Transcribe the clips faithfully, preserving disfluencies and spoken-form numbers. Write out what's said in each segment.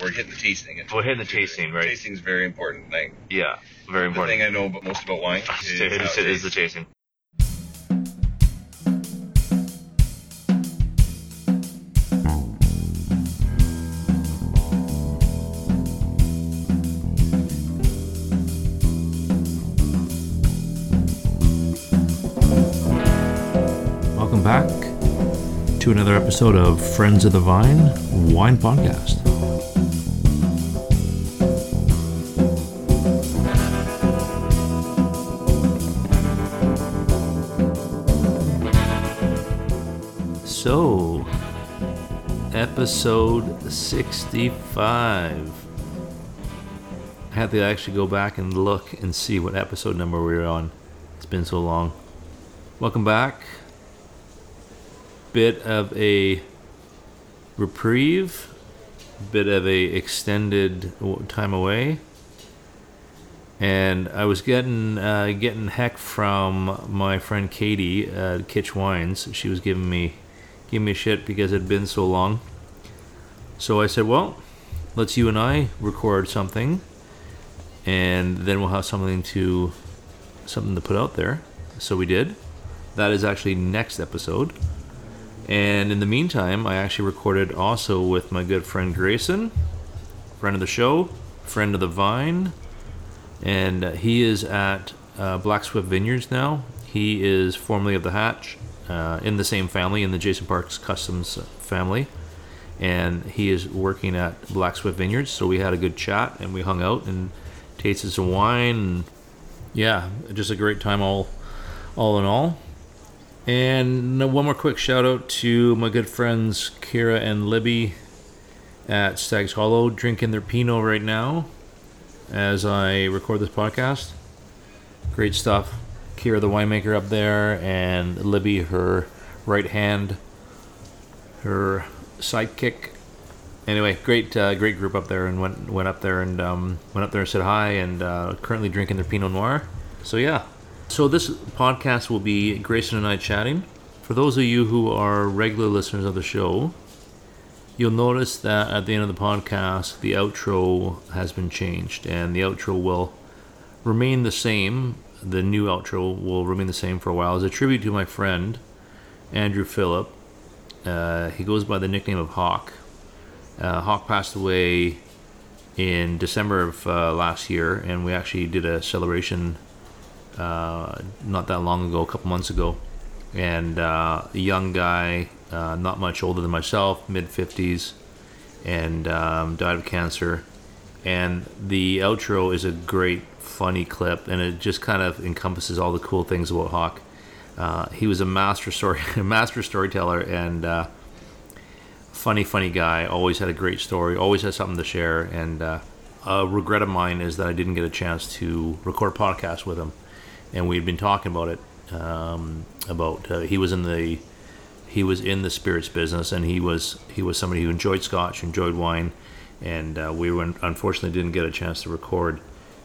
We're hitting the tasting. We're hitting the tasting, right? Tasting is a very important thing. Yeah, very important. The thing I know about, most about wine is, it is, it is the tasting. Welcome back to another episode of Friends of the Vine Wine Podcast. So, episode sixty-five. I had to actually go back and look and see what episode number we were on. It's been so long. Welcome back. Bit of a reprieve, bit of a extended time away, and I was getting uh, getting heck from my friend Katie at Kitsch Wines. She was giving me. Give me shit because it'd been so long. So I said, well, let's you and I record something, and then we'll have something to something to put out there. So we did. That is actually next episode. And in the meantime, I actually recorded also with my good friend Grayson, friend of the show, friend of the Vine, and he is at uh, Black Swift Vineyards now. He is formerly of The Hatch. Uh, in the same family, in the Jason Parks Customs family, and he is working at Black Swift Vineyards. So we had a good chat, and we hung out and tasted some wine, and yeah, just a great time all, all in all. And one more quick shout out to my good friends Kira and Libby at Stag's Hollow, drinking their Pinot right now as I record this podcast. Great stuff. Kira, the winemaker up there, and Libby, her right hand, her sidekick. Anyway, great, uh, great group up there, and went went up there and um, went up there and said hi, and uh, currently drinking their Pinot Noir. So yeah, so this podcast will be Grayson and I chatting. For those of you who are regular listeners of the show, you'll notice that at the end of the podcast, the outro has been changed, and the outro will remain the same. The new outro will remain the same for a while as a tribute to my friend Andrew Phillip. Uh, he goes by the nickname of Hawk. Uh, Hawk passed away in December of uh, last year, and we actually did a celebration uh, not that long ago, a couple months ago. And uh, a young guy, uh, not much older than myself, mid fifties, and um, died of cancer. And the outro is a great, funny clip, and it just kind of encompasses all the cool things about Hawk. Uh, he was a master story, master storyteller, and uh, funny, funny guy. Always had a great story. Always had something to share. And uh, a regret of mine is that I didn't get a chance to record a podcast with him. And we had been talking about it. Um, about uh, he was in the he was in the spirits business, and he was he was somebody who enjoyed scotch, enjoyed wine, and uh, we were, unfortunately didn't get a chance to record.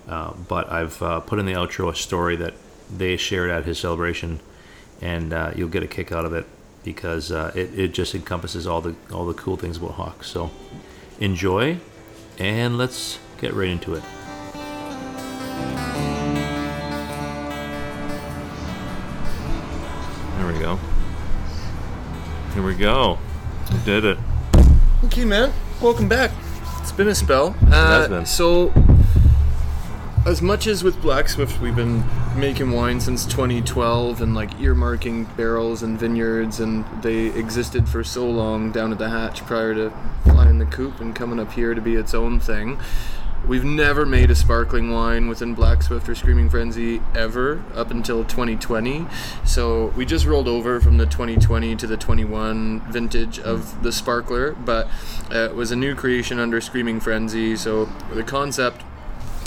Uh, but I've uh, put in the outro a story that they shared at his celebration, and uh, you'll get a kick out of it because uh, it, it just encompasses all the all the cool things about Hawk. So enjoy, and let's get right into it. There we go. Here we go. We did it. Okay, man. Welcome back. It's been a spell. Uh, it has been. So. As much as with Black Swift, we've been making wine since twenty twelve and like earmarking barrels and vineyards, and they existed for so long down at the Hatch prior to flying the coop and coming up here to be its own thing. We've never made a sparkling wine within Black Swift or Screaming Frenzy ever up until twenty twenty. So we just rolled over from the twenty twenty to the twenty-one vintage of the sparkler, but uh, it was a new creation under Screaming Frenzy. So the concept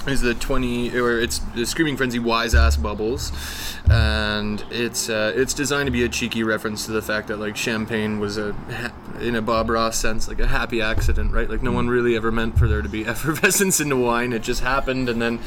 is the twenty or it's the Screaming Frenzy Wise Ass Bubbles, and it's uh, it's designed to be a cheeky reference to the fact that like champagne was a ha- in a Bob Ross sense like a happy accident, right? Like no one really ever meant for there to be effervescence into wine. It just happened and then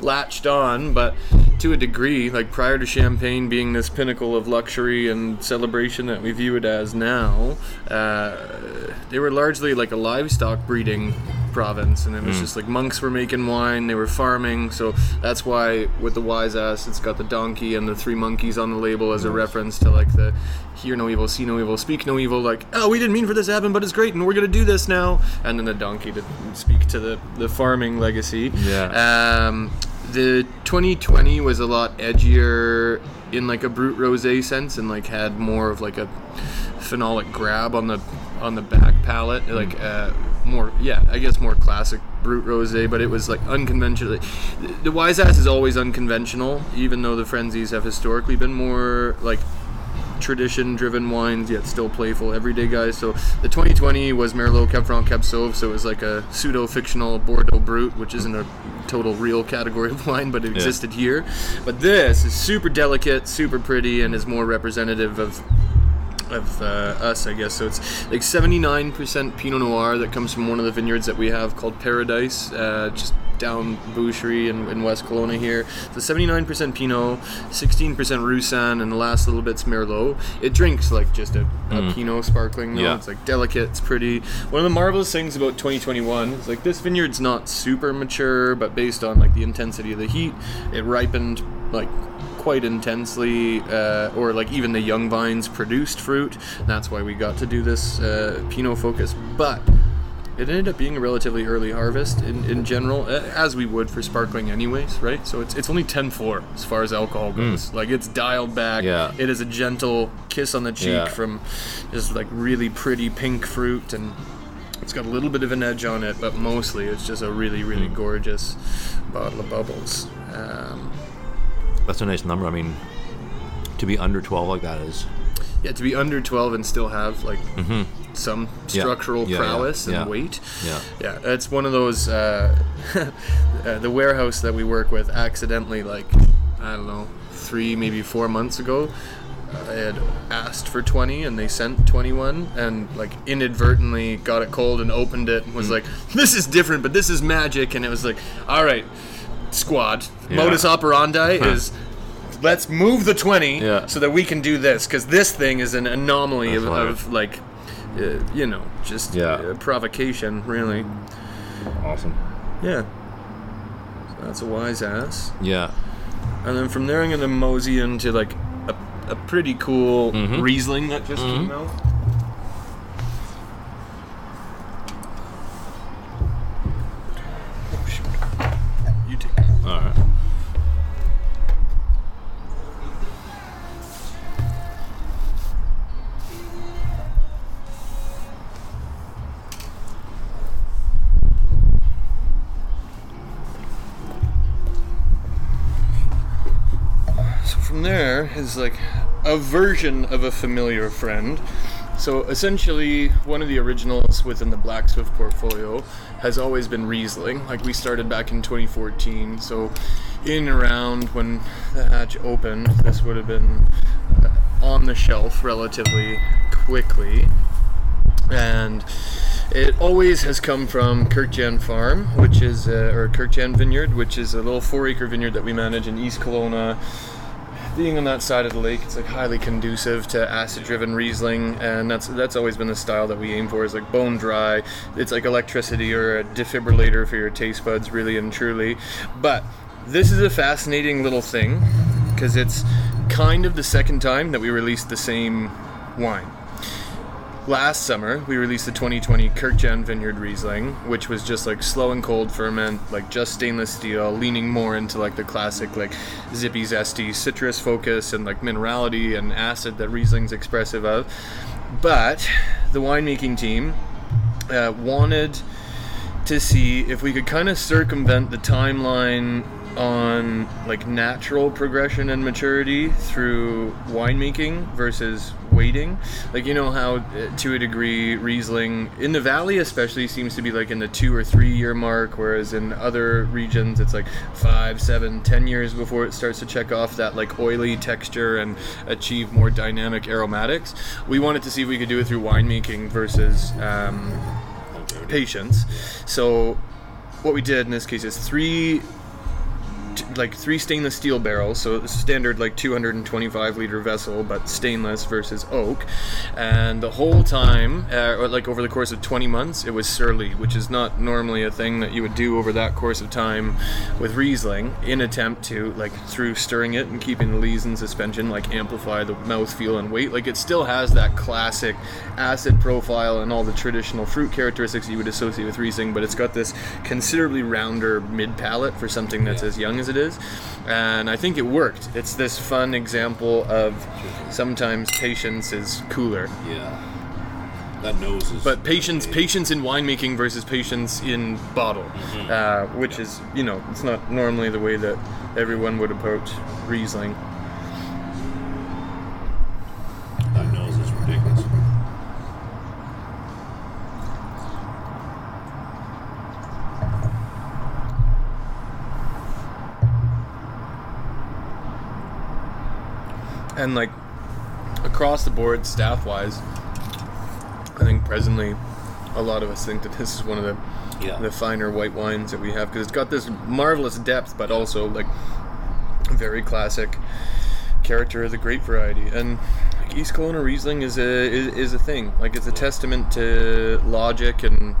latched on, but to a degree, like prior to champagne being this pinnacle of luxury and celebration that we view it as now, uh, they were largely like a livestock breeding province, and it was mm. just like monks were making wine, they were farming, so that's why with the wise ass it's got the donkey and the three monkeys on the label as nice. A reference to like the hear no evil, see no evil, speak no evil, like, oh, we didn't mean for this to happen, but it's great and we're gonna do this now, and then the donkey to speak to the, the farming legacy. Yeah. Um, the twenty twenty was a lot edgier in like a brut rosé sense, and like had more of like a phenolic grab on the on the back palate, like uh, more yeah I guess more classic brut rosé, but it was like unconventional. The wise ass is always unconventional, even though the frenzies have historically been more like tradition driven wines, yet still playful everyday guys. So the twenty twenty was Merlot, Cab Franc, Cab Sauv, so it was like a pseudo fictional Bordeaux Brut, which isn't a total real category of wine, but it existed yeah. here. But this is super delicate, super pretty, and is more representative of of uh, us, I guess. So it's like seventy-nine percent Pinot Noir that comes from one of the vineyards that we have called Paradise, uh, just down Boucherie in, in West Kelowna here. So seventy-nine percent Pinot, sixteen percent Roussan, and the last little bit's Merlot. It drinks like just a, a mm. Pinot sparkling though. Yeah. It's like delicate, it's pretty. One of the marvelous things about twenty twenty-one is like this vineyard's not super mature, but based on like the intensity of the heat, it ripened like quite intensely, uh, or like even the young vines produced fruit. And that's why we got to do this uh, Pinot focus. But it ended up being a relatively early harvest in, in general, as we would for sparkling anyways, right? So it's it's only ten four as far as alcohol goes. Mm. Like, it's dialed back. Yeah. It is a gentle kiss on the cheek yeah. from just, like, really pretty pink fruit, and it's got a little bit of an edge on it, but mostly it's just a really, really mm. gorgeous bottle of bubbles. Um, That's a nice number. I mean, to be under twelve like that is... Yeah, to be under twelve and still have, like... Mm-hmm. some structural yeah, yeah, prowess yeah, yeah, and yeah, weight. Yeah, yeah. It's one of those. Uh, uh, the warehouse that we work with accidentally, like, I don't know, three maybe four months ago, I had asked for twenty and they sent twenty-one, and like inadvertently got it cold and opened it and was mm. like, "This is different, but this is magic." And it was like, "All right, squad, yeah. modus operandi huh. is." Let's move the twenty yeah. so that we can do this, because this thing is an anomaly of, of like. Uh, you know, just yeah. uh, provocation, really. Awesome. Yeah. So that's a wise ass. Yeah. And then from there, I'm going to mosey into, like, a, a pretty cool mm-hmm. Riesling that just mm-hmm. came out. Oh, shoot. You take it. All right. There is like a version of a familiar friend. So essentially, one of the originals within the Black Swift portfolio has always been Riesling. Like, we started back in twenty fourteen, so in and around when the Hatch opened, this would have been on the shelf relatively quickly. And it always has come from Kirkjan Farm, which is a, or Kirkjan Vineyard, which is a little four-acre vineyard that we manage in East Kelowna. Being on that side of the lake, it's like highly conducive to acid-driven Riesling, and that's that's always been the style that we aim for. Is like bone dry. It's like electricity or a defibrillator for your taste buds, really and truly. But this is a fascinating little thing, because it's kind of the second time that we released the same wine. Last summer, we released the twenty twenty Kirkjan Vineyard Riesling, which was just like slow and cold ferment, like just stainless steel, leaning more into like the classic like zippy, zesty citrus focus and like minerality and acid that Riesling's expressive of. But the winemaking team uh, wanted to see if we could kind of circumvent the timeline on like natural progression and maturity through winemaking versus waiting. Like, you know how to a degree Riesling in the valley especially seems to be like in the two or three year mark, whereas in other regions it's like five, seven, ten years before it starts to check off that like oily texture and achieve more dynamic aromatics. We wanted to see if we could do it through winemaking versus um, patience. So what we did in this case is three t- like three stainless steel barrels, so it's standard like two hundred twenty-five liter vessel, but stainless versus oak. And the whole time, uh, or like over the course of twenty months, it was surly, which is not normally a thing that you would do over that course of time with Riesling, in attempt to, like, through stirring it and keeping the lees in suspension, like amplify the mouthfeel and weight. Like, it still has that classic acid profile and all the traditional fruit characteristics you would associate with Riesling, but it's got this considerably rounder mid-palate for something that's yeah. as young as it is. And I think it worked. It's this fun example of sometimes patience is cooler. Yeah. That nose is but patience, patience in winemaking versus patience in bottle, mm-hmm. uh, which is, you know, it's not normally the way that everyone would approach Riesling. That nose is ridiculous. And, like, across the board, staff-wise, I think presently a lot of us think that this is one of the yeah. the finer white wines that we have, because it's got this marvelous depth, but also, like, very classic character of the grape variety. And, like, East Kelowna Riesling is a is, is a thing. Like, it's a testament to logic and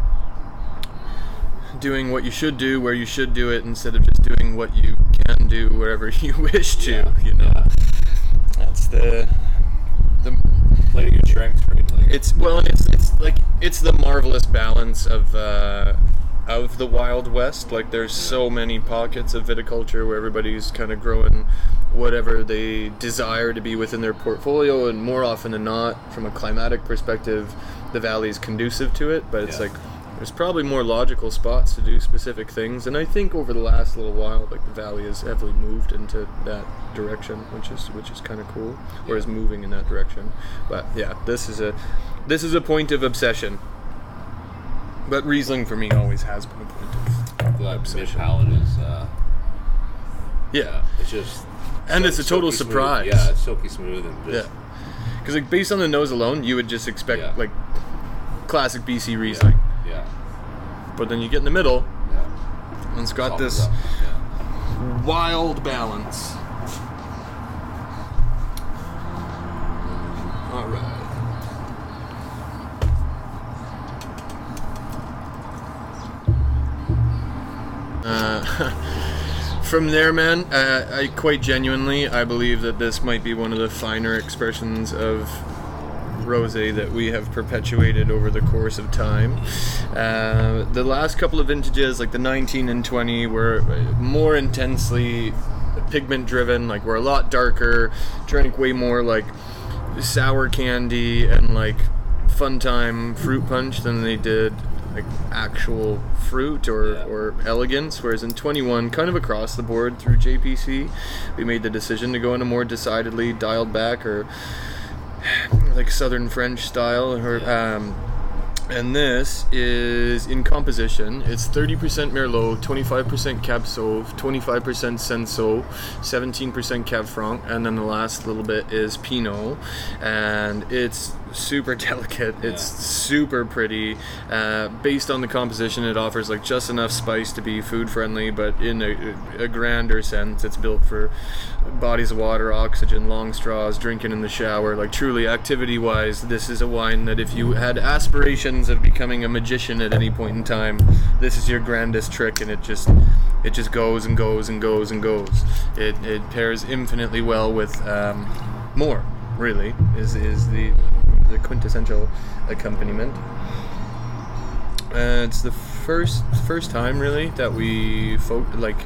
doing what you should do where you should do it, instead of just doing what you can do wherever you wish to. Yeah. You know, that's the the playing your strengths. It's well, it's it's like it's the marvelous balance of uh, of the Wild West. Like, there's so many pockets of viticulture where everybody's kind of growing whatever they desire to be within their portfolio, and more often than not, from a climatic perspective, the valley's conducive to it. But it's yeah. like there's probably more logical spots to do specific things, and I think over the last little while, like, the valley has heavily moved into that direction, which is which is kind of cool, yeah. or is moving in that direction. But yeah, this is a this is a point of obsession. But Riesling for me always has been a point of well, obsession. Palate is, uh, yeah, uh, it's just and so, it's a total surprise. Smooth. Yeah, it's silky smooth and just, yeah, because, like, based on the nose alone, you would just expect yeah. like classic B C Riesling. Yeah. Yeah. But then you get in the middle, yeah. and it's got Salt this it yeah. wild balance. All right. Uh, from there, man, uh, I quite genuinely, I believe that this might be one of the finer expressions of rosé that we have perpetuated over the course of time. Uh, the last couple of vintages, like the nineteen and twenty, were more intensely pigment driven, like, were a lot darker, drank way more like sour candy and like fun time fruit punch than they did like actual fruit or, yeah. or elegance, whereas in twenty-one, kind of across the board through J P C, we made the decision to go into more decidedly dialed back or like Southern French style, or, um, and this is in composition. It's thirty percent Merlot, twenty-five percent Cab Sauv, twenty-five percent Senso, seventeen percent Cab Franc, and then the last little bit is Pinot, and it's super delicate. It's yeah. super pretty. Uh, based on the composition, it offers like just enough spice to be food friendly, but in a, a grander sense, it's built for bodies of water, oxygen, long straws, drinking in the shower. Like, truly, activity wise, this is a wine that if you had aspirations of becoming a magician at any point in time, this is your grandest trick, and it just it just goes and goes and goes and goes. It it pairs infinitely well with um, more. Really, is is the the quintessential accompaniment. Uh, it's the first first time really that we fo- like,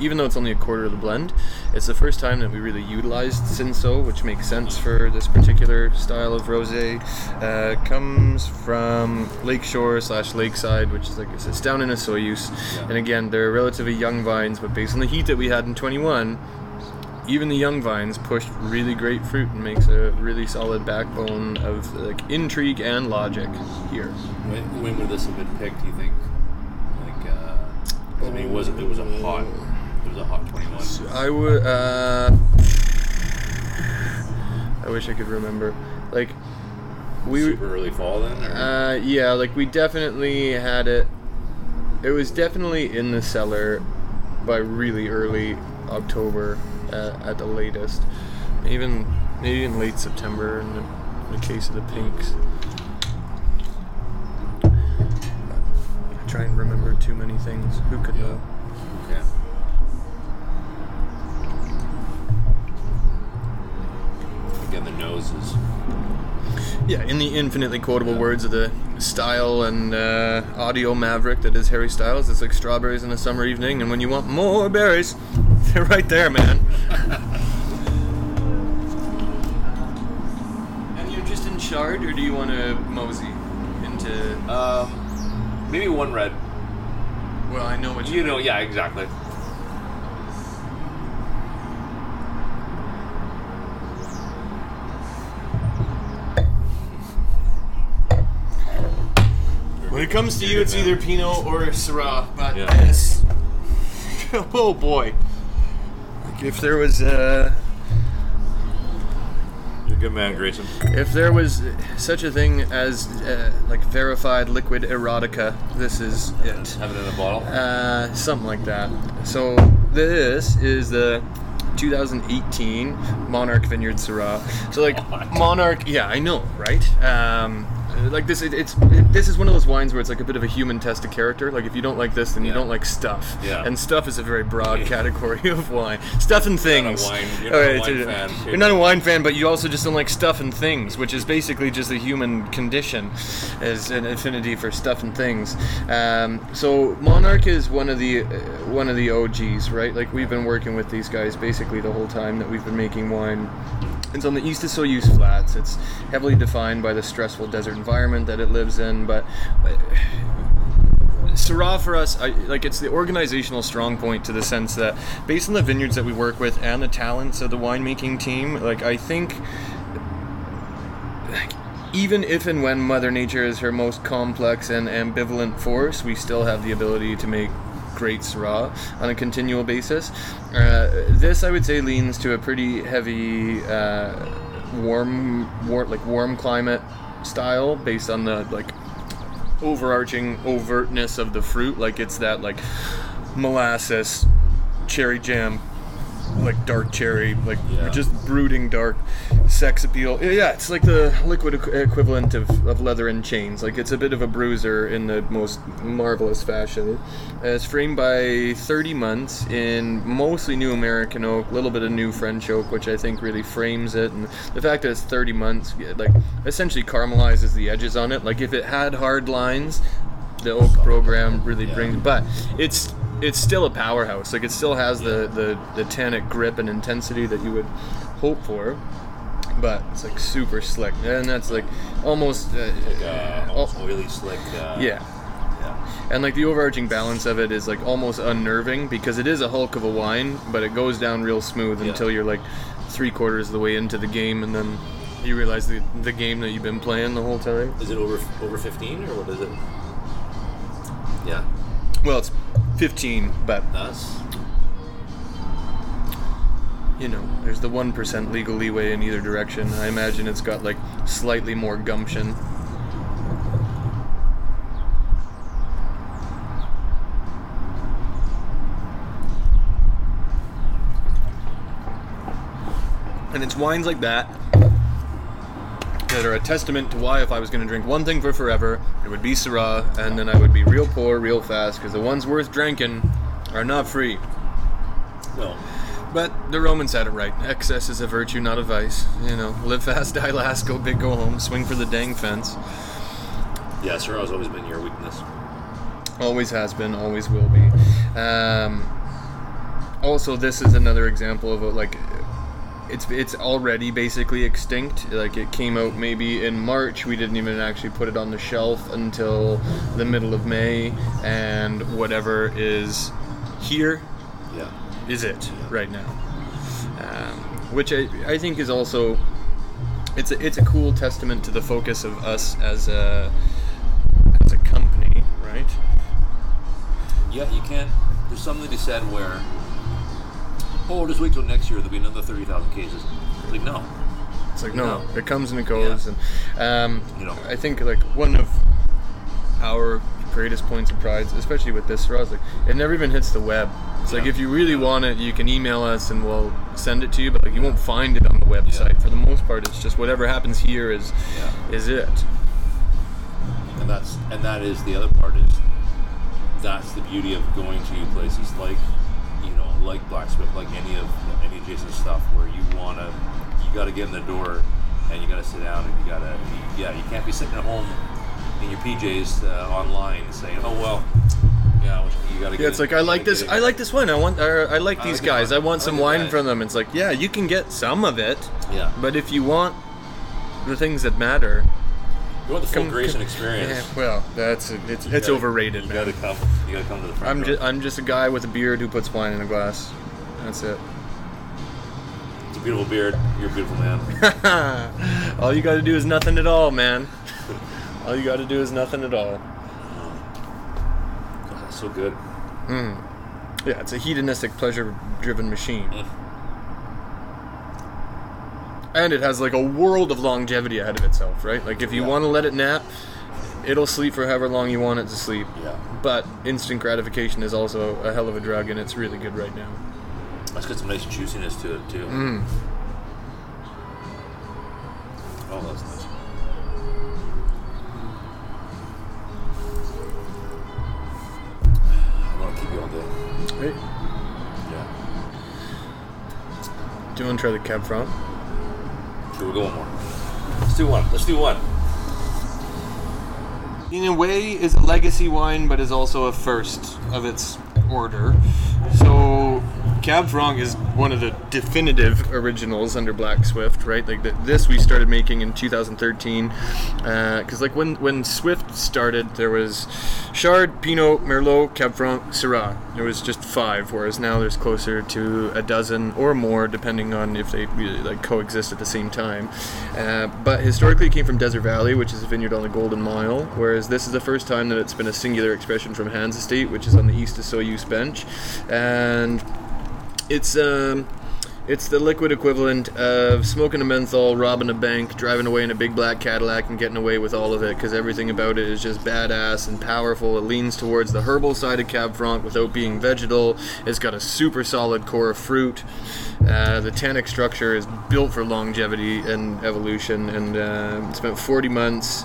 even though it's only a quarter of the blend, it's the first time that we really utilized Cinsault, which makes sense for this particular style of rosé. Uh, comes from Lakeshore slash Lakeside, which is, like I said, it's down in a Soyuz, yeah. and again, they're relatively young vines, but based on the heat that we had in twenty-one, even the young vines pushed really great fruit and makes a really solid backbone of, like, intrigue and logic here. When, when would this have been picked, do you think? Like, uh, I mean, it was it was a hot, it was a hot twenty-one. So I would. Uh, I wish I could remember. Like, we super early fall then. Or? Uh, yeah, like we definitely had it. It was definitely in the cellar by really early October at, at the latest, even maybe in late September in the, in the case of the pinks. I try and remember too many things. Who could yeah. know? Yeah. Again, the noses. Yeah, in the infinitely quotable yeah. words of the style and uh, audio maverick that is Harry Styles, it's like strawberries on a summer evening, and when you want more berries, they're right there, man. And you're just in Chard, or do you want to mosey into... Uh, maybe one red. Well, I know what you You know, mean. Yeah, exactly. When it comes to you, it's either Pinot or Syrah, but yeah. this, oh boy, like if there was a, you're a good man, Grayson. If there was such a thing as uh, like verified liquid erotica, this is it. Have it in a bottle? Uh, something like that. So this is the twenty eighteen Monarch Vineyard Syrah. So like Monarch, Monarch yeah, I know, right? Um... Like this, it, it's it, this is one of those wines where it's like a bit of a human test of character. Like if you don't like this, then yeah. you don't like stuff. Yeah. And stuff is a very broad category of wine. Stuff and things. You're not a wine, you're not a wine fan. You're, you're not a wine fan, but you also just don't like stuff and things, which is basically just the human condition, as an affinity for stuff and things. Um, so Monarch is one of the uh, one of the O Gs, right? Like we've been working with these guys basically the whole time that we've been making wine. It's on the East of Soyuz Flats. It's heavily defined by the stressful desert environment that it lives in, but Syrah for us, I, like it's the organizational strong point to the sense that based on the vineyards that we work with and the talents of the winemaking team, like I think like, even if and when Mother Nature is her most complex and ambivalent force, we still have the ability to make great Syrah on a continual basis. Uh, this, I would say, leans to a pretty heavy, uh, warm, war, like warm climate style based on the like overarching overtness of the fruit. Like it's that like molasses, cherry jam, like dark cherry, like yeah. just brooding dark sex appeal. Yeah, it's like the liquid equivalent of, of leather and chains. Like it's a bit of a bruiser in the most marvelous fashion. Uh, it's framed by thirty months in mostly new American oak, a little bit of new French oak, which I think really frames it. And the fact that it's thirty months, like essentially caramelizes the edges on it. Like if it had hard lines, the oak program really yeah. brings, but it's it's still a powerhouse. Like it still has the, the, the tannic grip and intensity that you would hope for, but it's like super slick, and that's like almost uh, like, uh, almost al- oily slick. Uh, yeah. yeah, and like the overarching balance of it is like almost unnerving because it is a hulk of a wine, but it goes down real smooth yeah. until you're like three quarters of the way into the game, and then you realize the the game that you've been playing the whole time. Is it over over fifteen or what is it? Yeah. Well, it's fifteen, but us. You know, there's the one percent legal leeway in either direction. I imagine it's got like slightly more gumption. And it's wines like that that are a testament to why if I was going to drink one thing for forever, it would be Syrah, and then I would be real poor, real fast, because the ones worth drinking are not free. No. But the Romans had it right. Excess is a virtue, not a vice. You know, live fast, die last, go big, go home, swing for the dang fence. Yeah, Syrah's always been your weakness. Always has been, always will be. Um, also, this is another example of, a, like... It's it's already basically extinct. Like it came out maybe in March. We didn't even actually put it on the shelf until the middle of May. And whatever is here yeah. is it yeah. right now, um, which I I think is also it's a, it's a cool testament to the focus of us as a as a company, right? Yeah, you can't. There's something to be said where. Oh, just wait till next year. There'll be another thirty thousand cases. It's like no, it's like no. no. It comes and it goes, yeah. and um, you know, I think like one of our greatest points of pride, especially with this for us. Like, it never even hits the web. It's yeah. like if you really want it, you can email us and we'll send it to you, but like you won't find it on the website. Yeah. For the most part, it's just whatever happens here is yeah. is it. And that's and that is the other part is that's the beauty of going to places like you know like Black Swift, like any of any of Jason's stuff, where you wanna you got to get in the door and you got to sit down and you got to yeah you can't be sitting at home in your P Js uh, online saying, oh well, yeah, you gotta get. Yeah, it's like I like this. I like this wine. I want. Or, I like these I like guys. The I want I some like wine the from them. It's like, yeah, you can get some of it. Yeah. But if you want the things that matter, you want the full grace and experience. Yeah, well, that's a, it's you it's gotta, overrated. You man. gotta come. You gotta come to the front. I'm just I'm just a guy with a beard who puts wine in a glass. That's it. It's a beautiful beard. You're a beautiful man. All you gotta do is nothing at all, man. All you got to do is nothing at all. God, that's so good. Mm. Yeah, it's a hedonistic, pleasure-driven machine. Mm. And it has, like, a world of longevity ahead of itself, right? Like, if you yeah. want to let it nap, it'll sleep for however long you want it to sleep. Yeah. But instant gratification is also a hell of a drug, and it's really good right now. That's got some nice juiciness to it, too. Mm. Oh, that's nice. Right. Yeah. Do you want to try the cab front? Sure, we'll go one more. Let's do one. Let's do one. In a way, is a legacy wine, but is also a first of its order. So, Cab Franc is one of the definitive originals under Black Swift, right? Like the, this, we started making in two thousand thirteen, because uh, like when when Swift started, there was Chard, Pinot, Merlot, Cab Franc, Syrah. There was just five, whereas now there's closer to a dozen or more, depending on if they like coexist at the same time. Uh, but historically, it came from Desert Valley, which is a vineyard on the Golden Mile, whereas this is the first time that it's been a singular expression from Hans Estate, which is on the east of Soyuz Bench, and It's um, it's the liquid equivalent of smoking a menthol, robbing a bank, driving away in a big black Cadillac, and getting away with all of it, because everything about it is just badass and powerful. It leans towards the herbal side of Cab Franc without being vegetal. It's got a super solid core of fruit. Uh, the tannic structure is built for longevity and evolution, and uh, it's about forty months,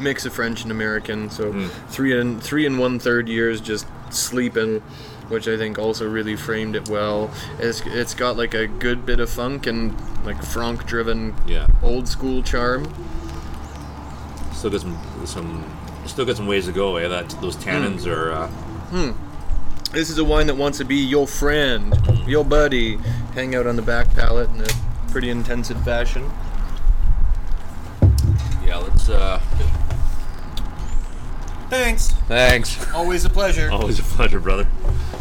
mix of French and American, so mm. three and three and one third years just sleeping, which I think also really framed it well. It's it's got like a good bit of funk and like Franc-driven yeah. old school charm. Still got some some still got some ways to go. Eh? That those tannins mm. are. Uh... Hmm. This is a wine that wants to be your friend, mm. your buddy, hang out on the back palate in a pretty intensive fashion. Yeah, let's. Uh... Thanks. Thanks. Always a pleasure. Always a pleasure, brother.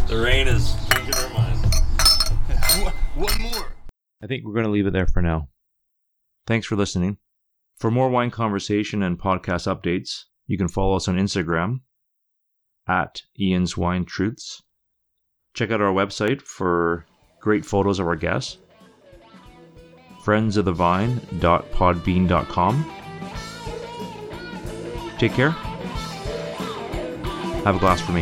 The rain is changing our minds. One more. I think we're going to leave it there for now. Thanks for listening. For more wine conversation and podcast updates, you can follow us on Instagram at Ian's Wine Truths. Check out our website for great photos of our guests. friends of the vine dot podbean dot com. Take care. Have a glass for me.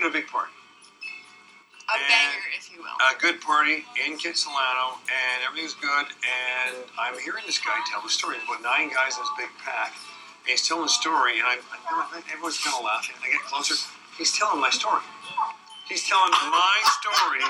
A big party. A and banger, if you will. A good party in Kitsilano, and everything's good, and I'm hearing this guy tell the story about nine guys in this big pack, and he's telling the story, and I'm, I'm everyone's going to laugh, and I get closer. He's telling my story. He's telling my story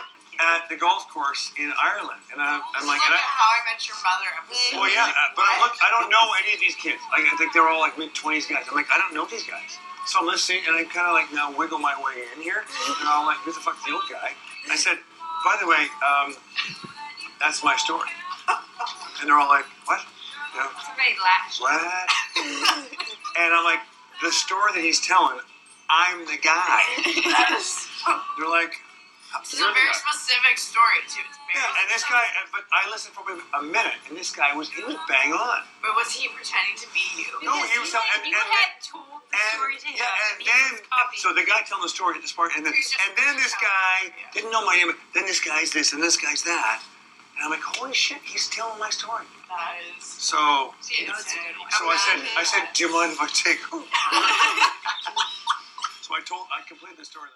at the golf course in Ireland, and I'm, I'm like, and I, How I Met Your Mother episode. Well, yeah, like, but I, look, I don't know any of these kids. Like, I think they're all like mid-twenties guys. I'm like, I don't know these guys. So I'm listening, and I kind of like now wiggle my way in here, and I'm like, who the fuck's the old guy? And I said, by the way, um, that's my story. And they're all like, what? You know, somebody laughed. What? And I'm like, the story that he's telling, I'm the guy. Yes. They're like, it's a very specific story, too. It's very yeah, and this guy, but I listened for a minute, and this guy was, he was bang on. But was he pretending to be you? No, he was, he, and, you and, had and, told And, yeah, and then, so the guy telling the story at this part, and then, and then this guy didn't know my name, then this guy's this, and this guy's that. And I'm like, holy shit, he's telling my story. That is... So, geez, so I said, I said, do you mind if I take over? So I told, I completed the story.